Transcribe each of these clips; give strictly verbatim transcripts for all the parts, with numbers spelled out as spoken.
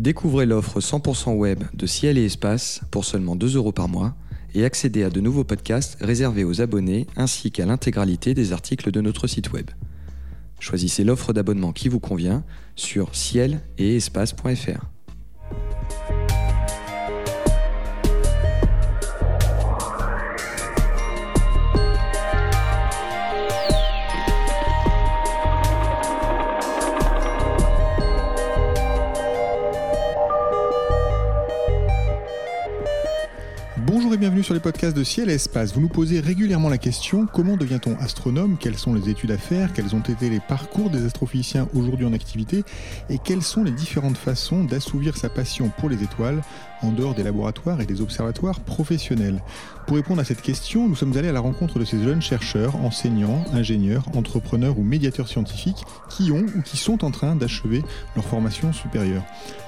Découvrez l'offre cent pour cent web de Ciel et Espace pour seulement deux euros par mois et accédez à de nouveaux podcasts réservés aux abonnés ainsi qu'à l'intégralité des articles de notre site web. Choisissez l'offre d'abonnement qui vous convient sur ciel et espace point f r. Bienvenue sur les podcasts de Ciel et Espace. Vous nous posez régulièrement la question, comment devient-on astronome? Quelles sont les études à faire? Quels ont été les parcours des astrophysiciens aujourd'hui en activité? Et quelles sont les différentes façons d'assouvir sa passion pour les étoiles en dehors des laboratoires et des observatoires professionnels? Pour répondre à cette question, nous sommes allés à la rencontre de ces jeunes chercheurs, enseignants, ingénieurs, entrepreneurs ou médiateurs scientifiques qui ont ou qui sont en train d'achever leur formation supérieure.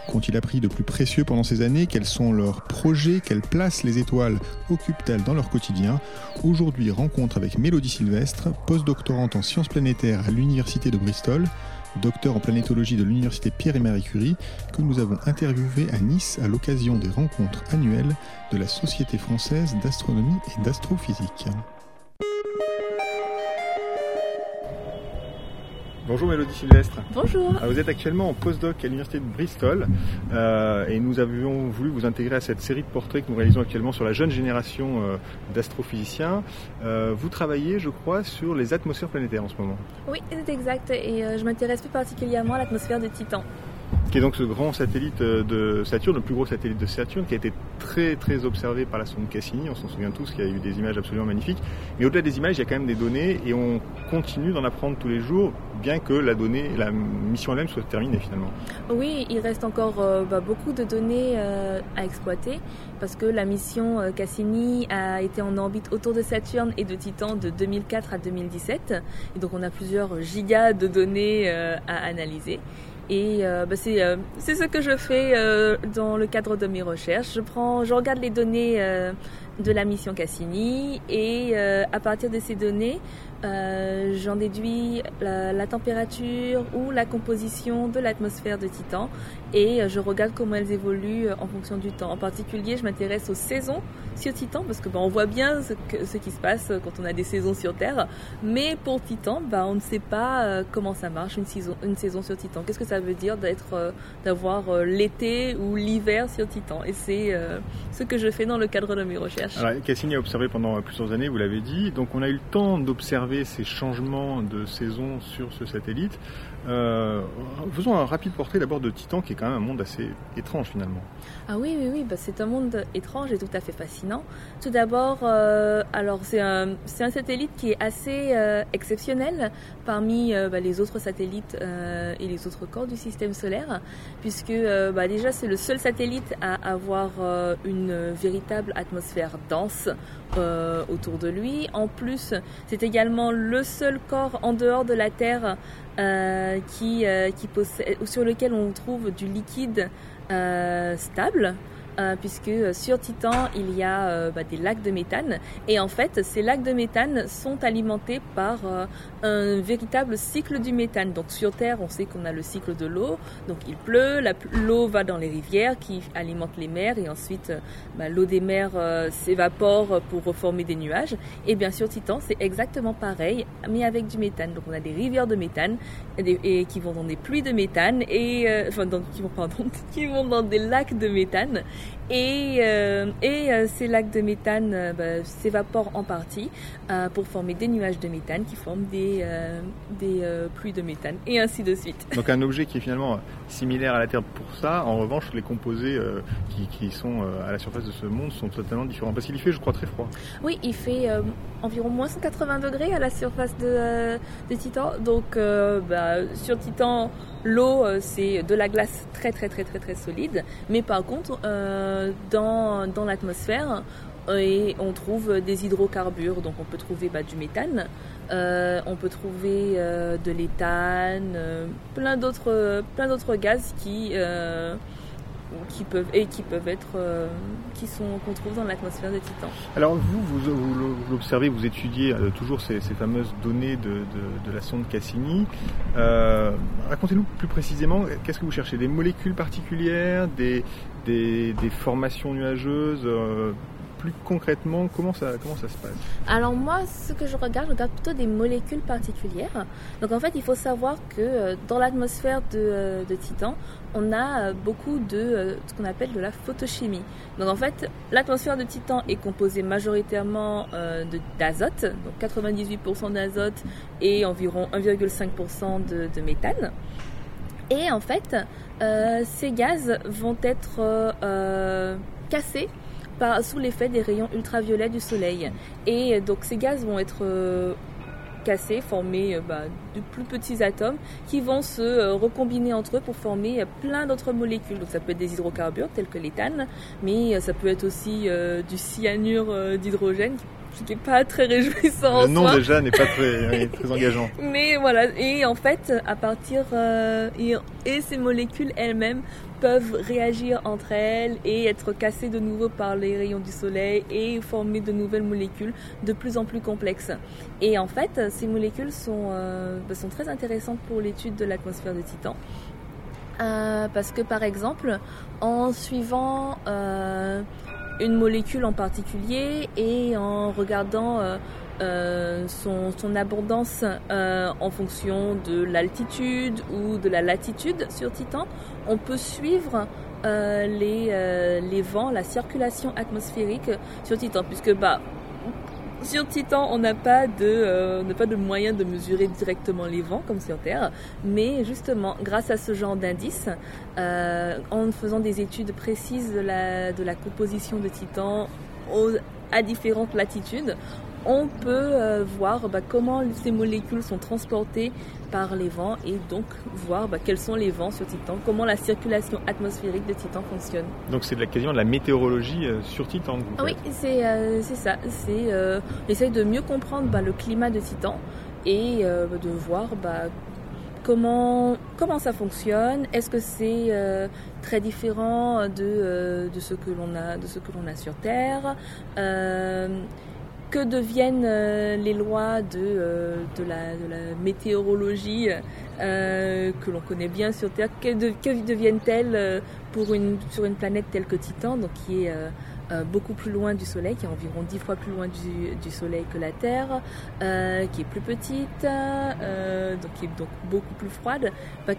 Qu'ont-ils appris de plus précieux pendant ces années? Quels sont leurs projets? Quelle place les étoiles occupent-elles dans leur quotidien? Aujourd'hui, rencontre avec Mélodie Sylvestre, postdoctorante en sciences planétaires à l'université de Bristol, docteur en planétologie de l'université Pierre et Marie Curie, que nous avons interviewé à Nice à l'occasion des rencontres annuelles de la Société française d'astronomie et d'astrophysique. Bonjour Mélodie Sylvestre. Bonjour. Vous êtes actuellement en postdoc à l'université de Bristol euh, et nous avions voulu vous intégrer à cette série de portraits que nous réalisons actuellement sur la jeune génération euh, d'astrophysiciens. Euh, vous travaillez, je crois, sur les atmosphères planétaires en ce moment. Oui, c'est exact, et euh, je m'intéresse plus particulièrement à l'atmosphère de Titan, qui est donc ce grand satellite de Saturne, le plus gros satellite de Saturne, qui a été très très observé par la sonde Cassini. On s'en souvient tous, il y a eu des images absolument magnifiques. Mais au-delà des images, il y a quand même des données et on continue d'en apprendre tous les jours, bien que la donnée, la mission elle-même soit terminée finalement. Oui, il reste encore euh, bah, beaucoup de données euh, à exploiter, parce que la mission euh, Cassini a été en orbite autour de Saturne et de Titan de deux mille quatre à deux mille dix-sept. Et donc on a plusieurs gigas de données euh, à analyser. Et euh, bah c'est, euh, c'est ce que je fais euh, dans le cadre de mes recherches. Je, prends, je regarde les données euh, de la mission Cassini et euh, à partir de ces données, euh, j'en déduis la, la température ou la composition de l'atmosphère de Titan et euh, je regarde comment elles évoluent en fonction du temps. En particulier, je m'intéresse aux saisons sur Titan parce que bah, on voit bien ce, que, ce qui se passe quand on a des saisons sur Terre. Mais pour Titan, bah, on ne sait pas euh, comment ça marche une saison, une saison sur Titan. Qu'est-ce que ça veut dire d'être, euh, d'avoir euh, l'été ou l'hiver sur Titan? Et c'est euh, ce que je fais dans le cadre de mes recherches. Alors, Cassini a observé pendant plusieurs années, vous l'avez dit, donc on a eu le temps d'observer ces changements de saison sur ce satellite. Euh, faisons un rapide portrait d'abord de Titan, qui est quand même un monde assez étrange finalement. Ah oui, oui, oui, bah c'est un monde étrange et tout à fait fascinant. Tout d'abord, euh, alors c'est un, c'est un satellite qui est assez euh, exceptionnel parmi euh, bah, les autres satellites euh, et les autres corps du système solaire, puisque euh, bah, déjà c'est le seul satellite à avoir euh, une véritable atmosphère dense euh, autour de lui. En plus, c'est également le seul corps en dehors de la Terre Euh, qui, euh, qui possède, sur lequel on trouve du liquide euh, stable, euh, puisque sur Titan il y a euh, bah, des lacs de méthane, et en fait ces lacs de méthane sont alimentés par euh, un véritable cycle du méthane. Donc sur Terre on sait qu'on a le cycle de l'eau, donc il pleut, la, l'eau va dans les rivières qui alimentent les mers, et ensuite bah, l'eau des mers euh, s'évapore pour reformer des nuages. Et bien sur Titan c'est exactement pareil, mais avec du méthane. Donc on a des rivières de méthane et, et qui vont dans des pluies de méthane et euh, enfin donc qui vont pardon qui vont dans des lacs de méthane. Et, euh, et euh, ces lacs de méthane euh, bah, s'évaporent en partie euh, pour former des nuages de méthane qui forment des, euh, des euh, pluies de méthane, et ainsi de suite. Donc un objet qui est finalement similaire à la Terre pour ça. En revanche, les composés euh, qui, qui sont euh, à la surface de ce monde sont totalement différents. Parce qu'il fait, je crois, très froid. Oui, il fait euh, environ moins cent quatre-vingts degrés à la surface de, euh, de Titan. Donc euh, bah, sur Titan, l'eau, euh, c'est de la glace très très très très très solide. Mais par contre... Euh, Dans, dans l'atmosphère, et on trouve des hydrocarbures. Donc on peut trouver bah, du méthane, euh, on peut trouver euh, de l'éthane, euh, plein d'autres, plein d'autres gaz qui, euh, qui peuvent et qui peuvent être euh, qui sont qu'on trouve dans l'atmosphère des Titans. Alors vous, vous, vous l'observez, vous étudiez euh, toujours ces, ces fameuses données de, de, de la sonde Cassini. Euh, racontez-nous plus précisément, qu'est-ce que vous cherchez ? Des molécules particulières, des, des, des formations nuageuses euh, plus concrètement, comment ça, comment ça se passe ? Alors moi, ce que je regarde, je regarde plutôt des molécules particulières. Donc en fait, il faut savoir que dans l'atmosphère de, de Titan, on a beaucoup de ce qu'on appelle de la photochimie. Donc en fait, l'atmosphère de Titan est composée majoritairement de, d'azote, donc quatre-vingt-dix-huit pour cent d'azote et environ un virgule cinq pour cent de, de méthane. Et en fait, euh, ces gaz vont être euh, cassés Par, sous l'effet des rayons ultraviolets du soleil. Et donc ces gaz vont être euh, cassés, former bah, de plus petits atomes qui vont se euh, recombiner entre eux pour former euh, plein d'autres molécules. Donc ça peut être des hydrocarbures tels que l'éthane, mais euh, ça peut être aussi euh, du cyanure euh, d'hydrogène, ce qui n'est pas très réjouissant. Le nom soi. Déjà n'est pas très, très engageant. Mais voilà, et en fait, à partir euh, et, et ces molécules elles-mêmes peuvent réagir entre elles et être cassées de nouveau par les rayons du soleil et former de nouvelles molécules de plus en plus complexes. Et en fait, ces molécules sont euh, sont très intéressantes pour l'étude de l'atmosphère de Titan. Euh, parce que par exemple, en suivant euh, une molécule en particulier et en regardant euh, euh, son, son abondance euh, en fonction de l'altitude ou de la latitude sur Titan, on peut suivre euh, les, euh, les vents, la circulation atmosphérique sur Titan, puisque bah, sur Titan, on n'a pas de, euh, on n'a pas de moyen de mesurer directement les vents comme sur Terre, mais justement, grâce à ce genre d'indices, euh, en faisant des études précises de la, de la composition de Titan aux, à différentes latitudes, on peut euh, voir bah, comment ces molécules sont transportées par les vents et donc voir bah, quels sont les vents sur Titan, comment la circulation atmosphérique de Titan fonctionne. Donc c'est de la, quasiment de la météorologie euh, sur Titan. Ah oui, c'est, euh, c'est ça. C'est, euh, on essaye de mieux comprendre bah, le climat de Titan et euh, de voir bah, comment, comment ça fonctionne. Est-ce que c'est euh, très différent de, euh, de, ce que l'on a, de ce que l'on a sur Terre euh, Que deviennent euh, les lois de, euh, de, la, de la météorologie euh, que l'on connaît bien sur Terre? Que, de, que deviennent-elles euh, pour une, sur une planète telle que Titan, donc qui est euh, euh, beaucoup plus loin du Soleil, qui est environ dix fois plus loin du, du Soleil que la Terre, euh, qui est plus petite, euh, donc qui est donc beaucoup plus froide. Bah,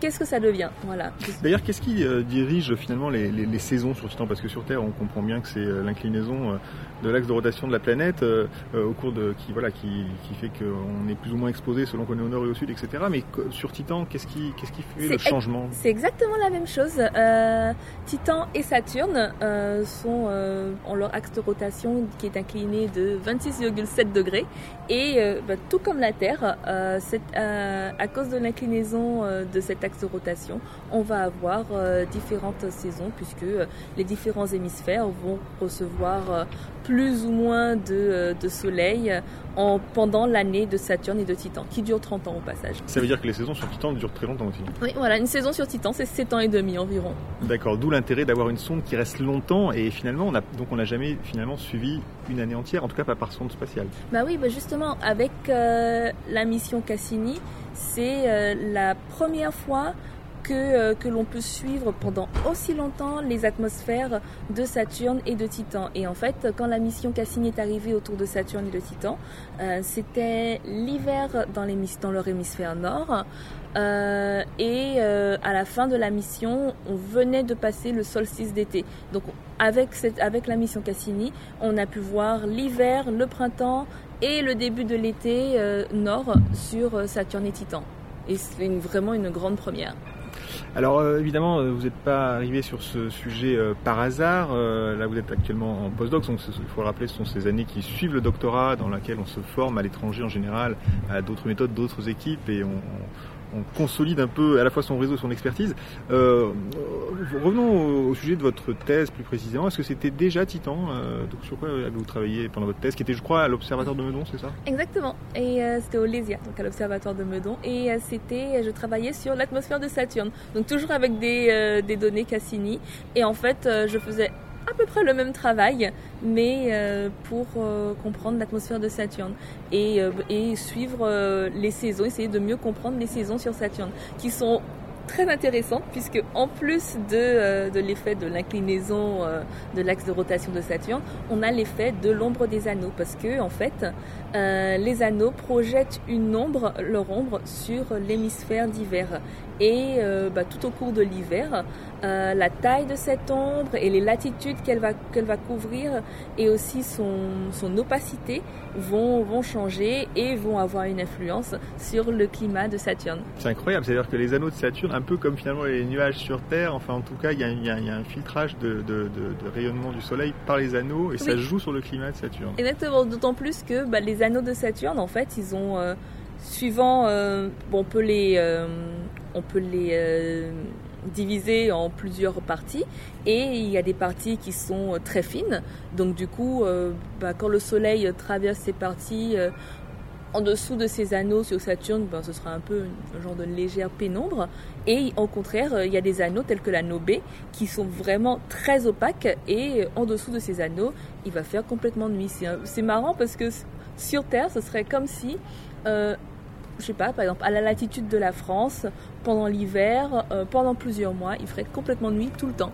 Qu'est-ce que ça devient ? Voilà. D'ailleurs, qu'est-ce qui euh, dirige finalement les, les, les saisons sur Titan ? Parce que sur Terre, on comprend bien que c'est euh, l'inclinaison euh, de l'axe de rotation de la planète euh, euh, au cours de qui voilà qui, qui fait qu'on est plus ou moins exposé selon qu'on est au nord et au sud, et cetera. Mais que, sur Titan, qu'est-ce qui qu'est-ce qui fait c'est le changement ? C'est exactement la même chose. Euh, Titan et Saturne euh, sont euh, ont leur axe de rotation qui est incliné de vingt-six virgule sept degrés et euh, bah, tout comme la Terre, euh, c'est, euh, à cause de l'inclinaison euh, de cet axe de rotation, on va avoir euh, différentes saisons puisque euh, les différents hémisphères vont recevoir euh, plus ou moins de, euh, de soleil en, pendant l'année de Saturne et de Titan, qui dure trente ans au passage. Ça veut dire que les saisons sur Titan durent très longtemps aussi. Oui, voilà, une saison sur Titan, c'est sept ans et demi environ. D'accord, d'où l'intérêt d'avoir une sonde qui reste longtemps et finalement, on a, donc on n'a jamais finalement suivi une année entière, en tout cas pas par sonde spatiale. Bah oui, bah justement, avec euh, la mission Cassini, c'est euh, la première fois que, euh, que l'on peut suivre pendant aussi longtemps les atmosphères de Saturne et de Titan. Et en fait, quand la mission Cassini est arrivée autour de Saturne et de Titan, euh, c'était l'hiver dans, dans leur hémisphère nord. Euh, et euh, à la fin de la mission, on venait de passer le solstice d'été. Donc avec, cette, avec la mission Cassini, on a pu voir l'hiver, le printemps et le début de l'été euh, nord sur euh, Saturne et Titan. Et c'est une, vraiment une grande première. Alors euh, évidemment, vous n'êtes pas arrivé sur ce sujet euh, par hasard. Euh, là, vous êtes actuellement en postdoc, donc il faut le rappeler, ce sont ces années qui suivent le doctorat, dans laquelle on se forme à l'étranger en général, à d'autres méthodes, d'autres équipes, et on, on on consolide un peu à la fois son réseau, son expertise. Euh, revenons au, au sujet de votre thèse plus précisément. Est-ce que c'était déjà Titan euh, donc sur quoi avez-vous travaillé pendant votre thèse, qui était, je crois, à l'Observatoire de Meudon, c'est ça? Exactement. Et euh, c'était au LESIA, donc à l'Observatoire de Meudon. Et euh, c'était, je travaillais sur l'atmosphère de Saturne. Donc toujours avec des, euh, des données Cassini. Et en fait, euh, je faisais à peu près le même travail, mais euh, pour euh, comprendre l'atmosphère de Saturne et, euh, et suivre euh, les saisons, essayer de mieux comprendre les saisons sur Saturne, qui sont très intéressantes, puisque en plus de, euh, de l'effet de l'inclinaison euh, de l'axe de rotation de Saturne, on a l'effet de l'ombre des anneaux, parce que en fait, euh, les anneaux projettent une ombre, leur ombre, sur l'hémisphère d'hiver. Et euh, bah, tout au cours de l'hiver, euh, la taille de cette ombre et les latitudes qu'elle va, qu'elle va couvrir, et aussi son, son opacité vont, vont changer et vont avoir une influence sur le climat de Saturne. C'est incroyable, c'est-à-dire que les anneaux de Saturne, un peu comme finalement les nuages sur Terre, enfin en tout cas il y a, y a, y a un filtrage de, de, de, de rayonnement du Soleil par les anneaux, et oui, ça joue sur le climat de Saturne. Exactement, d'autant plus que bah, les anneaux de Saturne, en fait, ils ont, euh, suivant, euh, bon, on peut les... Euh, On peut les euh, diviser en plusieurs parties, et il y a des parties qui sont très fines. Donc du coup, euh, bah, quand le Soleil traverse ces parties euh, en dessous de ces anneaux sur Saturne, bah, ce sera un peu un genre de légère pénombre. Et au contraire, il y a des anneaux tels que l'anneau B qui sont vraiment très opaques, et en dessous de ces anneaux, il va faire complètement nuit. C'est, c'est marrant parce que sur Terre, ce serait comme si... Euh, Je sais pas, par exemple, à la latitude de la France, pendant l'hiver, euh, pendant plusieurs mois, il ferait complètement nuit tout le temps.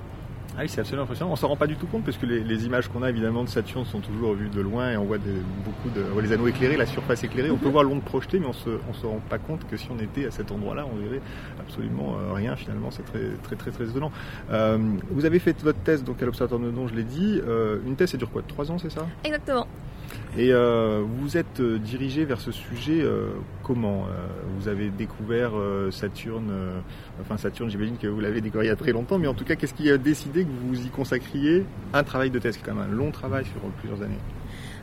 Ah oui, c'est absolument impressionnant. On s'en rend pas du tout compte, parce que les, les images qu'on a évidemment de Saturne sont toujours vues de loin, et on voit des, beaucoup de, on voit les anneaux éclairés, la surface éclairée. On peut voir l'onde projetée, mais on se, on se rend pas compte que si on était à cet endroit-là, on verrait absolument rien. Finalement, c'est très, très, très, très étonnant. Euh, vous avez fait votre thèse donc à l'Observatoire de Meudon, je l'ai dit. Euh, une thèse, ça dure quoi, trois ans, c'est ça? Exactement. Et euh, vous êtes dirigé vers ce sujet euh, comment euh, Vous avez découvert euh, Saturne, euh, enfin Saturne, j'imagine que vous l'avez découvert il y a très longtemps, mais en tout cas, qu'est-ce qui a décidé que vous y consacriez un travail de thèse, quand même un long travail sur plusieurs années?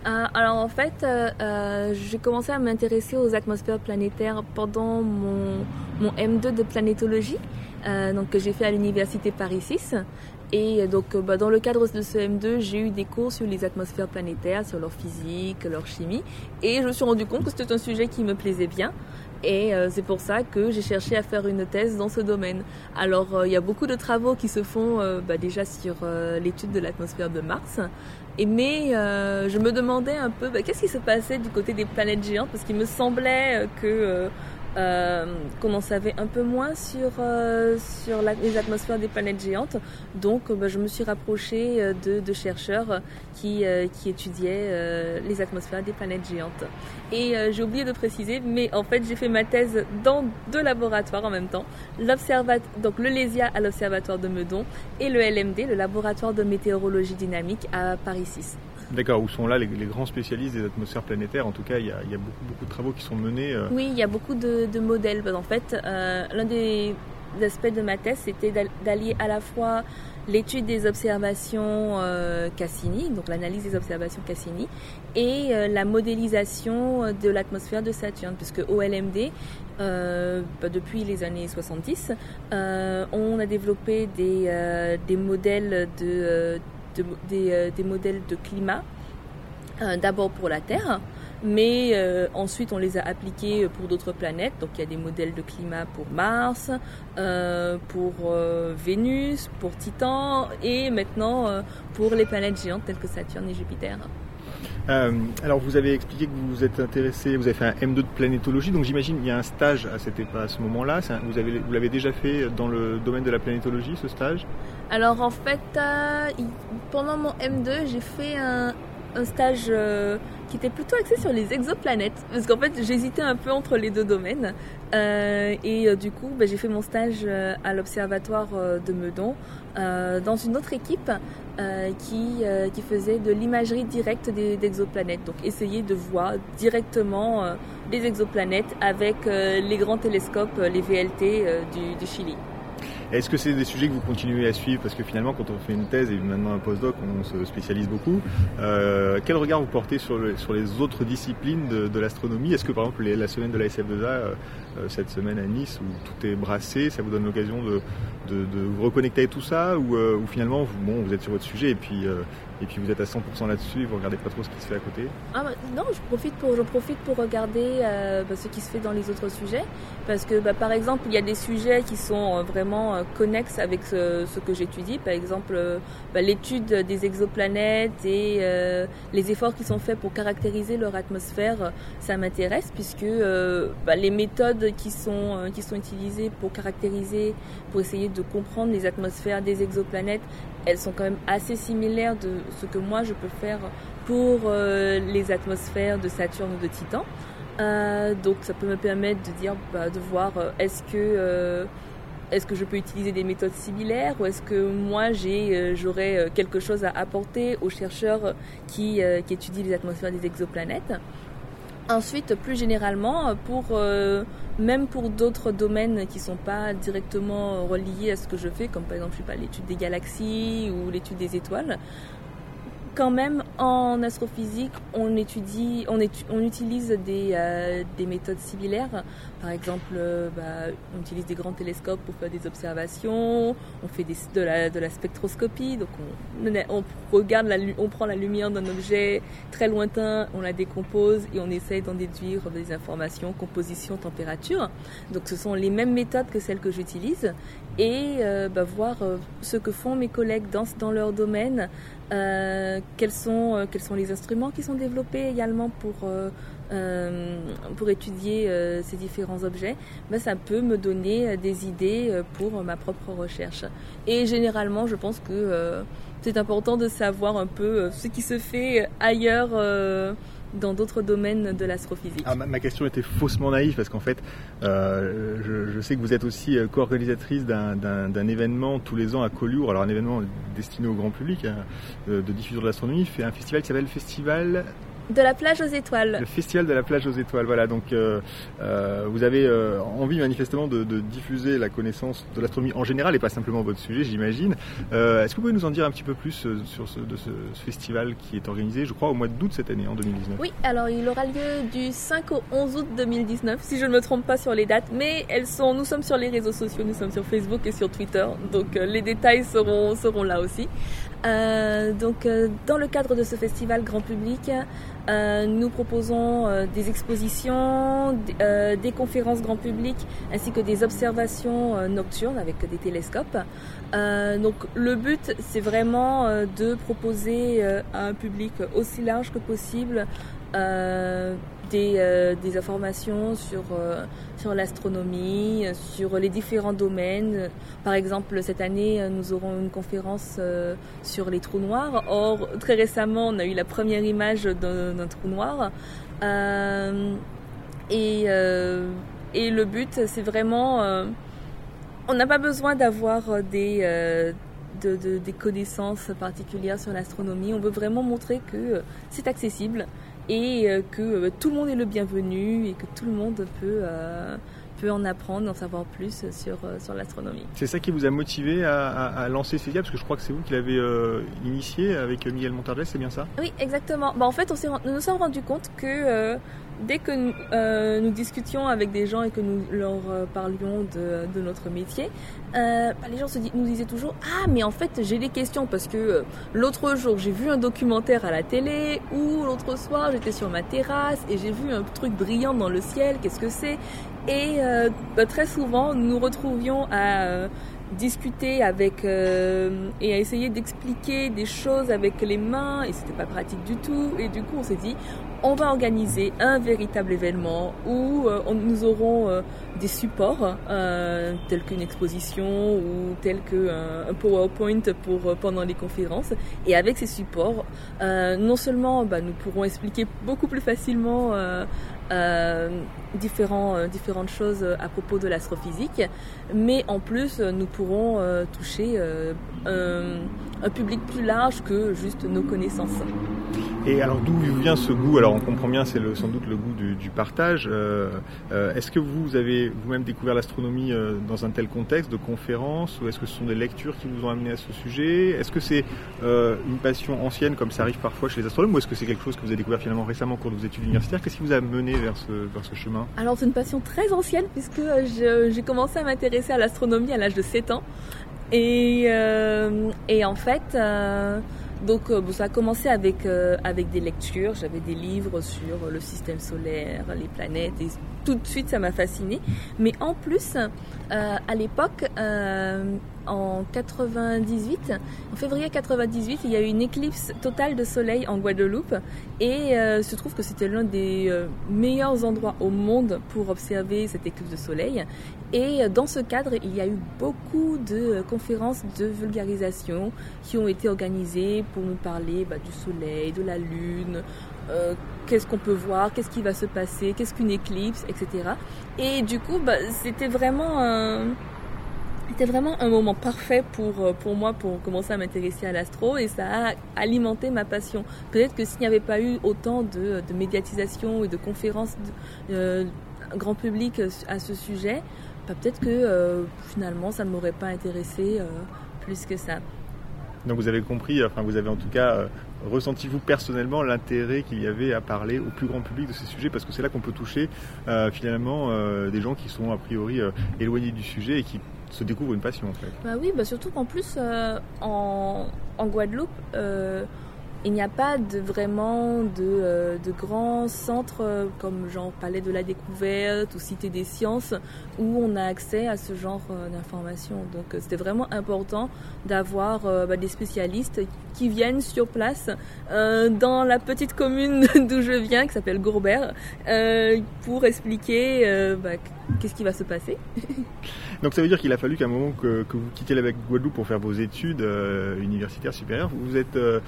Euh, alors en fait, euh, euh, j'ai commencé à m'intéresser aux atmosphères planétaires pendant mon, mon M deux de planétologie, euh, donc, que j'ai fait à l'université Paris six. Et donc, bah, dans le cadre de ce M deux, j'ai eu des cours sur les atmosphères planétaires, sur leur physique, leur chimie. Et je me suis rendu compte que c'était un sujet qui me plaisait bien. Et euh, c'est pour ça que j'ai cherché à faire une thèse dans ce domaine. Alors, euh, il y a beaucoup de travaux qui se font euh, bah, déjà sur euh, l'étude de l'atmosphère de Mars. Et mais euh, je me demandais un peu bah, qu'est-ce qui se passait du côté des planètes géantes, parce qu'il me semblait que... Euh, Euh, qu'on en savait un peu moins sur, euh, sur la, les atmosphères des planètes géantes. Donc bah, je me suis rapprochée de, de chercheurs qui, euh, qui étudiaient euh, les atmosphères des planètes géantes. Et euh, j'ai oublié de préciser, mais en fait j'ai fait ma thèse dans deux laboratoires en même temps, donc le LESIA à l'Observatoire de Meudon et le L M D, le Laboratoire de Météorologie Dynamique à Paris six. D'accord, où sont là les, les grands spécialistes des atmosphères planétaires? En tout cas, il y a, il y a beaucoup, beaucoup de travaux qui sont menés. Euh... Oui, il y a beaucoup de, de modèles. En fait, euh, l'un des aspects de ma thèse, c'était d'allier à la fois l'étude des observations euh, Cassini, donc l'analyse des observations Cassini, et euh, la modélisation de l'atmosphère de Saturne, puisque au L M D, euh, bah, depuis les années soixante-dix, euh, on a développé des, euh, des modèles de... Euh, De, des, euh, des modèles de climat, euh, d'abord pour la Terre, mais euh, ensuite on les a appliqués pour d'autres planètes. Donc il y a des modèles de climat pour Mars, euh, pour euh, Vénus, pour Titan, et maintenant euh, pour les planètes géantes telles que Saturne et Jupiter. Euh, alors vous avez expliqué que vous vous êtes intéressé, vous avez fait un M deux de planétologie, donc j'imagine qu'il y a un stage à, cette, à ce moment-là. C'est un, vous, avez, vous l'avez déjà fait dans le domaine de la planétologie, ce stage? Alors en fait, euh, pendant mon M deux, j'ai fait un, un stage euh, qui était plutôt axé sur les exoplanètes, parce qu'en fait j'hésitais un peu entre les deux domaines, euh, et euh, du coup bah, j'ai fait mon stage euh, à l'Observatoire euh, de Meudon, euh, dans une autre équipe euh, qui, euh, qui faisait de l'imagerie directe des, d'exoplanètes, donc essayer de voir directement euh, des exoplanètes avec euh, les grands télescopes, les V L T euh, du, du Chili. Est-ce que c'est des sujets que vous continuez à suivre? Parce que finalement, quand on fait une thèse et maintenant un postdoc, on se spécialise beaucoup. Euh, quel regard vous portez sur, le, sur les autres disciplines de, de l'astronomie? Est-ce que par exemple les, la semaine de la S F deux A cette semaine à Nice où tout est brassé, ça vous donne l'occasion de, de, de vous reconnecter à tout ça, ou euh, finalement vous, bon, vous êtes sur votre sujet et puis, euh, et puis vous êtes à cent pour cent là-dessus et vous regardez pas trop ce qui se fait à côté? Ah bah, non, je profite pour, j'en profite pour regarder euh, bah, ce qui se fait dans les autres sujets, parce que bah, par exemple il y a des sujets qui sont vraiment euh, connexes avec ce, ce que j'étudie, par exemple euh, bah, l'étude des exoplanètes et euh, les efforts qui sont faits pour caractériser leur atmosphère, ça m'intéresse puisque euh, bah, les méthodes qui sont, euh, qui sont utilisées pour caractériser, pour essayer de comprendre les atmosphères des exoplanètes, elles sont quand même assez similaires de ce que moi je peux faire pour euh, les atmosphères de Saturne ou de Titan. Euh, donc ça peut me permettre de dire, bah, de voir euh, est-ce que euh, est-ce que je peux utiliser des méthodes similaires, ou est-ce que moi j'ai, euh, j'aurais quelque chose à apporter aux chercheurs qui, euh, qui étudient les atmosphères des exoplanètes. Ensuite, plus généralement, pour euh, même pour d'autres domaines qui ne sont pas directement reliés à ce que je fais, comme par exemple, je sais pas, l'étude des galaxies ou l'étude des étoiles, quand même, en astrophysique, on étudie, on, étu, on utilise des, euh, des méthodes similaires. Par exemple, euh, bah, on utilise des grands télescopes pour faire des observations, on fait des, de, la, de la spectroscopie, donc on, on, regarde la, on prend la lumière d'un objet très lointain, on la décompose et on essaye d'en déduire des informations, composition, température. Donc ce sont les mêmes méthodes que celles que j'utilise, et euh, bah, voir euh, ce que font mes collègues dans, dans leur domaine. Euh, quels sont, euh, quels sont les instruments qui sont développés également pour, euh, euh, pour étudier euh, ces différents objets, ben, ça peut me donner des idées pour ma propre recherche. Et généralement, je pense que euh, c'est important de savoir un peu ce qui se fait ailleurs euh, dans d'autres domaines de l'astrophysique. Ah, ma, ma question était faussement naïve, parce qu'en fait, euh, je, je sais que vous êtes aussi co-organisatrice d'un, d'un, d'un événement tous les ans à Collioure, alors un événement destiné au grand public, hein, de, de diffusion de l'astronomie, fait un festival qui s'appelle le Festival... de la plage aux étoiles. Le Festival de la plage aux étoiles, voilà. Donc, euh, euh, vous avez euh, envie manifestement de, de diffuser la connaissance de l'astronomie en général et pas simplement votre sujet, j'imagine. Euh, est-ce que vous pouvez nous en dire un petit peu plus sur ce, de ce, ce festival qui est organisé, je crois, au mois d'août cette année, en deux mille dix-neuf? Oui, alors il aura lieu du cinq au onze août deux mille dix-neuf, si je ne me trompe pas sur les dates, mais elles sont, nous sommes sur les réseaux sociaux, nous sommes sur Facebook et sur Twitter, donc euh, les détails seront, seront là aussi. Euh, donc, euh, dans le cadre de ce festival grand public, Euh, nous proposons euh, des expositions, d- euh, des conférences grand public, ainsi que des observations euh, nocturnes avec euh, des télescopes. Euh, donc le but, c'est vraiment euh, de proposer euh, à un public aussi large que possible euh, des, euh, des informations sur, euh, sur l'astronomie, sur les différents domaines. Par exemple, cette année, nous aurons une conférence euh, sur les trous noirs. Or, très récemment, on a eu la première image d'un, d'un trou noir. Euh, et, euh, et le but, c'est vraiment... Euh, on n'a pas besoin d'avoir des... Euh, De, de, des connaissances particulières sur l'astronomie. On veut vraiment montrer que c'est accessible et que tout le monde est le bienvenu et que tout le monde peut, euh, peut en apprendre, en savoir plus sur, sur l'astronomie. C'est ça qui vous a motivé à, à, à lancer Célia, parce que je crois que c'est vous qui l'avez euh, initié avec Miguel Montarges, c'est bien ça? Oui, exactement. Bah, en fait, on s'est, nous nous sommes rendus compte que euh, dès que nous, euh, nous discutions avec des gens et que nous leur euh, parlions de, de notre métier, euh, bah, les gens se dis, nous disaient toujours « Ah, mais en fait, j'ai des questions parce que euh, l'autre jour, j'ai vu un documentaire à la télé, ou l'autre soir, j'étais sur ma terrasse et j'ai vu un truc brillant dans le ciel, qu'est-ce que c'est ?» Et euh, bah, très souvent, nous nous retrouvions à... Euh, discuter avec euh, et à essayer d'expliquer des choses avec les mains, et c'était pas pratique du tout. Et du coup on s'est dit, on va organiser un véritable événement où euh, on, nous aurons euh, des supports euh, tels qu'une exposition ou tel qu'un un PowerPoint pour, euh, pendant les conférences, et avec ces supports euh, non seulement bah, nous pourrons expliquer beaucoup plus facilement euh, Euh, différents, euh, différentes choses à propos de l'astrophysique, mais en plus nous pourrons euh, toucher euh, un, un public plus large que juste nos connaissances. Et alors d'où vient ce goût? Alors on comprend bien, c'est sans doute le goût du, du partage. Euh, euh, est-ce que vous avez vous-même découvert l'astronomie euh, dans un tel contexte de conférence, ou est-ce que ce sont des lectures qui vous ont amené à ce sujet? Est-ce que c'est euh, une passion ancienne comme ça arrive parfois chez les astronomes, ou est-ce que c'est quelque chose que vous avez découvert finalement récemment au cours de vos études universitaires? Qu'est-ce qui vous a mené vers ce, vers ce chemin? Alors c'est une passion très ancienne puisque je, j'ai commencé à m'intéresser à l'astronomie à l'âge de sept ans. Et, euh, et en fait, euh, donc, bon, ça a commencé avec, euh, avec des lectures. J'avais des livres sur le système solaire, les planètes, et tout de suite ça m'a fascinée. Mais en plus, euh, à l'époque, euh, en quatre-vingt-dix-huit, en février quatre-vingt-dix-huit, il y a eu une éclipse totale de soleil en Guadeloupe, et euh, se trouve que c'était l'un des euh, meilleurs endroits au monde pour observer cette éclipse de soleil. Et dans ce cadre, il y a eu beaucoup de conférences de vulgarisation qui ont été organisées pour nous parler bah, du soleil, de la lune, euh, qu'est-ce qu'on peut voir, qu'est-ce qui va se passer, qu'est-ce qu'une éclipse, et cetera. Et du coup, bah, c'était vraiment un... C'était vraiment un moment parfait pour, pour moi pour commencer à m'intéresser à l'astro, et ça a alimenté ma passion. Peut-être que s'il n'y avait pas eu autant de, de médiatisation et de conférences de, euh, grand public à ce sujet, bah peut-être que euh, finalement ça ne m'aurait pas intéressée euh, plus que ça. Donc vous avez compris, enfin vous avez en tout cas euh, ressenti-vous personnellement l'intérêt qu'il y avait à parler au plus grand public de ces sujets, parce que c'est là qu'on peut toucher euh, finalement euh, des gens qui sont a priori euh, éloignés du sujet et qui se découvre une passion en fait. Bah oui, bah surtout qu'en plus euh, en, en Guadeloupe, euh, il n'y a pas de, vraiment de, euh, de grands centres euh, comme genre Palais de la Découverte ou Cité des Sciences où on a accès à ce genre euh, d'informations. Donc euh, c'était vraiment important d'avoir euh, bah, des spécialistes qui viennent sur place euh, dans la petite commune d'où je viens, qui s'appelle Gourbert, euh, pour expliquer euh, bah, qu'est-ce qui va se passer. Donc ça veut dire qu'il a fallu qu'à un moment que, que vous quittiez la Guadeloupe pour faire vos études euh, universitaires supérieures, vous êtes, euh,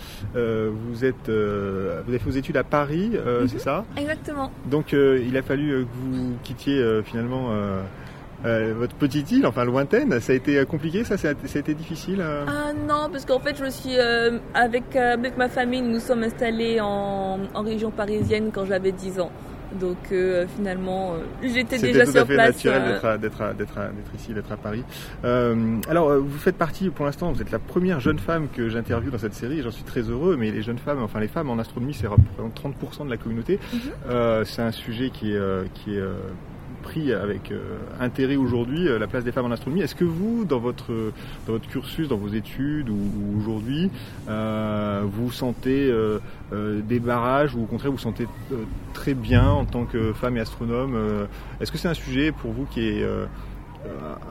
vous, êtes, euh, vous avez fait vos études à Paris, euh, mm-hmm. c'est ça? Exactement. Donc euh, il a fallu que vous quittiez euh, finalement euh, euh, votre petite île, enfin lointaine. Ça a été compliqué, ça, ça a, ça a été difficile euh... Ah non, parce qu'en fait je me suis, euh, avec, avec ma famille, nous nous sommes installés en, en région parisienne quand j'avais dix ans. Donc euh, finalement, euh, j'étais C'était déjà sur place. C'était tout à fait naturel euh... d'être, d'être, à, d'être, à, d'être ici, d'être à Paris. Euh, alors, vous faites partie, pour l'instant, vous êtes la première jeune femme que j'interviewe dans cette série, et j'en suis très heureux, mais les jeunes femmes, enfin les femmes en astronomie, c'est trente pour cent de la communauté. Mm-hmm. Euh, c'est un sujet qui est... Qui est pris avec euh, intérêt aujourd'hui, euh, la place des femmes en astronomie. Est-ce que vous, dans votre, euh, dans votre cursus, dans vos études ou, ou aujourd'hui, euh, vous sentez euh, euh, des barrages, ou au contraire vous sentez euh, très bien en tant que femme et astronome euh, Est-ce que c'est un sujet pour vous qui est euh,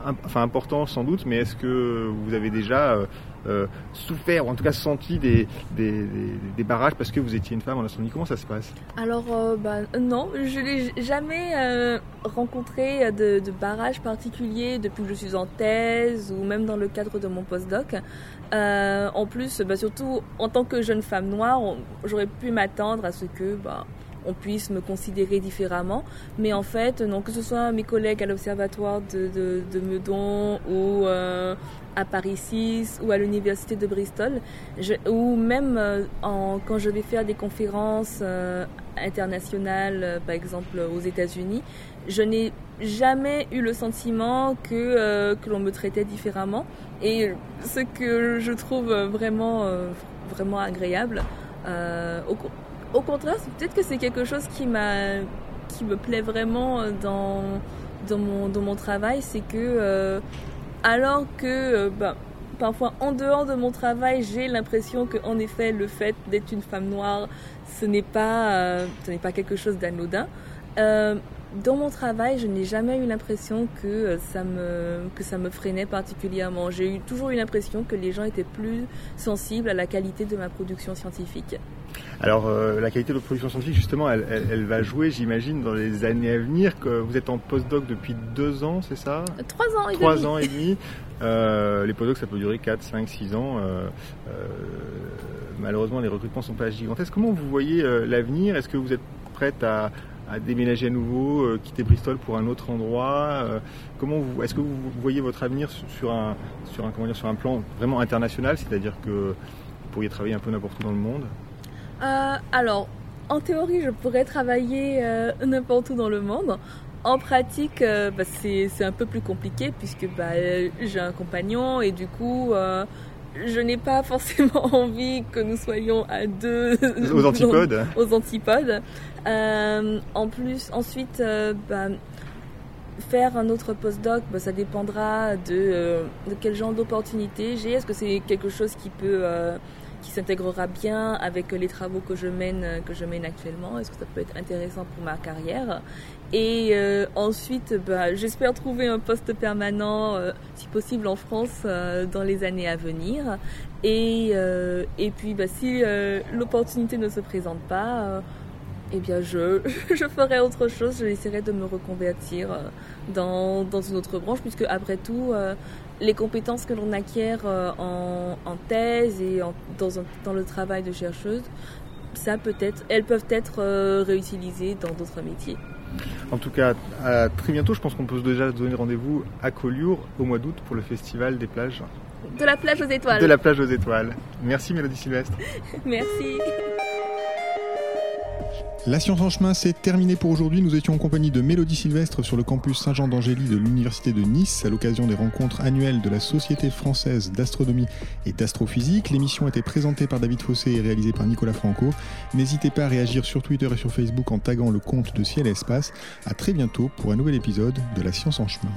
imp- enfin, important sans doute, mais est-ce que vous avez déjà euh, euh, souffert, ou en tout cas senti des, des, des, des barrages parce que vous étiez une femme en astronomie? Comment ça se passe? Alors euh, bah, non, je n'ai jamais euh, rencontré de, de barrages particuliers depuis que je suis en thèse ou même dans le cadre de mon postdoc. Euh, en plus, bah, surtout en tant que jeune femme noire, on, j'aurais pu m'attendre à ce que... Bah, on puisse me considérer différemment, mais en fait, non, que ce soit mes collègues à l'observatoire de, de, de Meudon ou euh, à Paris six ou à l'université de Bristol, je, ou même euh, en, quand je vais faire des conférences euh, internationales, euh, par exemple aux États-Unis, je n'ai jamais eu le sentiment que, euh, que l'on me traitait différemment, et ce que je trouve vraiment, euh, vraiment agréable euh, au cours. Au contraire, peut-être que c'est quelque chose qui m'a, qui me plaît vraiment dans dans mon dans mon travail, c'est que euh, alors que bah, parfois en dehors de mon travail, j'ai l'impression que en effet le fait d'être une femme noire, ce n'est pas euh, ce n'est pas quelque chose d'anodin. Euh, Dans mon travail, je n'ai jamais eu l'impression que ça me, que ça me freinait particulièrement. J'ai eu, toujours eu l'impression que les gens étaient plus sensibles à la qualité de ma production scientifique. Alors, euh, la qualité de votre production scientifique, justement, elle, elle, elle va jouer, j'imagine, dans les années à venir. Que vous êtes en postdoc depuis deux ans, c'est ça ? Trois ans et demi. Trois ans et demi. Euh, les postdocs, ça peut durer quatre, cinq, six ans. Euh, euh, malheureusement, les recrutements ne sont pas gigantesques. Comment vous voyez euh, l'avenir ? Est-ce que vous êtes prête à... à déménager à nouveau, euh, quitter Bristol pour un autre endroit. Euh, comment vous, est-ce que vous voyez votre avenir sur, sur un, sur un, comment dire, sur un plan vraiment international, c'est-à-dire que vous pourriez travailler un peu n'importe où dans le monde? euh, Alors, en théorie, je pourrais travailler euh, n'importe où dans le monde. En pratique, euh, bah, c'est, c'est un peu plus compliqué puisque bah, j'ai un compagnon et du coup... Euh, Je n'ai pas forcément envie que nous soyons à deux aux antipodes. aux antipodes. Euh, en plus, ensuite, euh, bah, faire un autre postdoc, bah, ça dépendra de, euh, de quel genre d'opportunité j'ai. Est-ce que c'est quelque chose qui peut, euh, qui s'intégrera bien avec les travaux que je mène, que je mène actuellement? Est-ce que ça peut être intéressant pour ma carrière? Et euh, ensuite, bah, j'espère trouver un poste permanent, euh, si possible en France, euh, dans les années à venir. Et, euh, et puis, bah, si euh, l'opportunité ne se présente pas, euh, eh bien, je, je ferai autre chose. J'essaierai de me reconvertir euh, dans, dans une autre branche, puisque après tout, euh, les compétences que l'on acquiert euh, en, en thèse et en, dans, un, dans le travail de chercheuse, ça peut être, elles peuvent être euh, réutilisées dans d'autres métiers. En tout cas, à très bientôt. Je pense qu'on peut déjà donner rendez-vous à Collioure au mois d'août pour le Festival des plages. De la plage aux étoiles. De la plage aux étoiles. Merci Mélodie Sylvestre. Merci. La Science en Chemin, c'est terminé pour aujourd'hui. Nous étions en compagnie de Mélodie Sylvestre sur le campus Saint-Jean-d'Angély de l'Université de Nice à l'occasion des rencontres annuelles de la Société française d'astronomie et d'astrophysique. L'émission était présentée par David Fossé et réalisée par Nicolas Franco. N'hésitez pas à réagir sur Twitter et sur Facebook en taguant le compte de Ciel et Espace. À très bientôt pour un nouvel épisode de La Science en Chemin.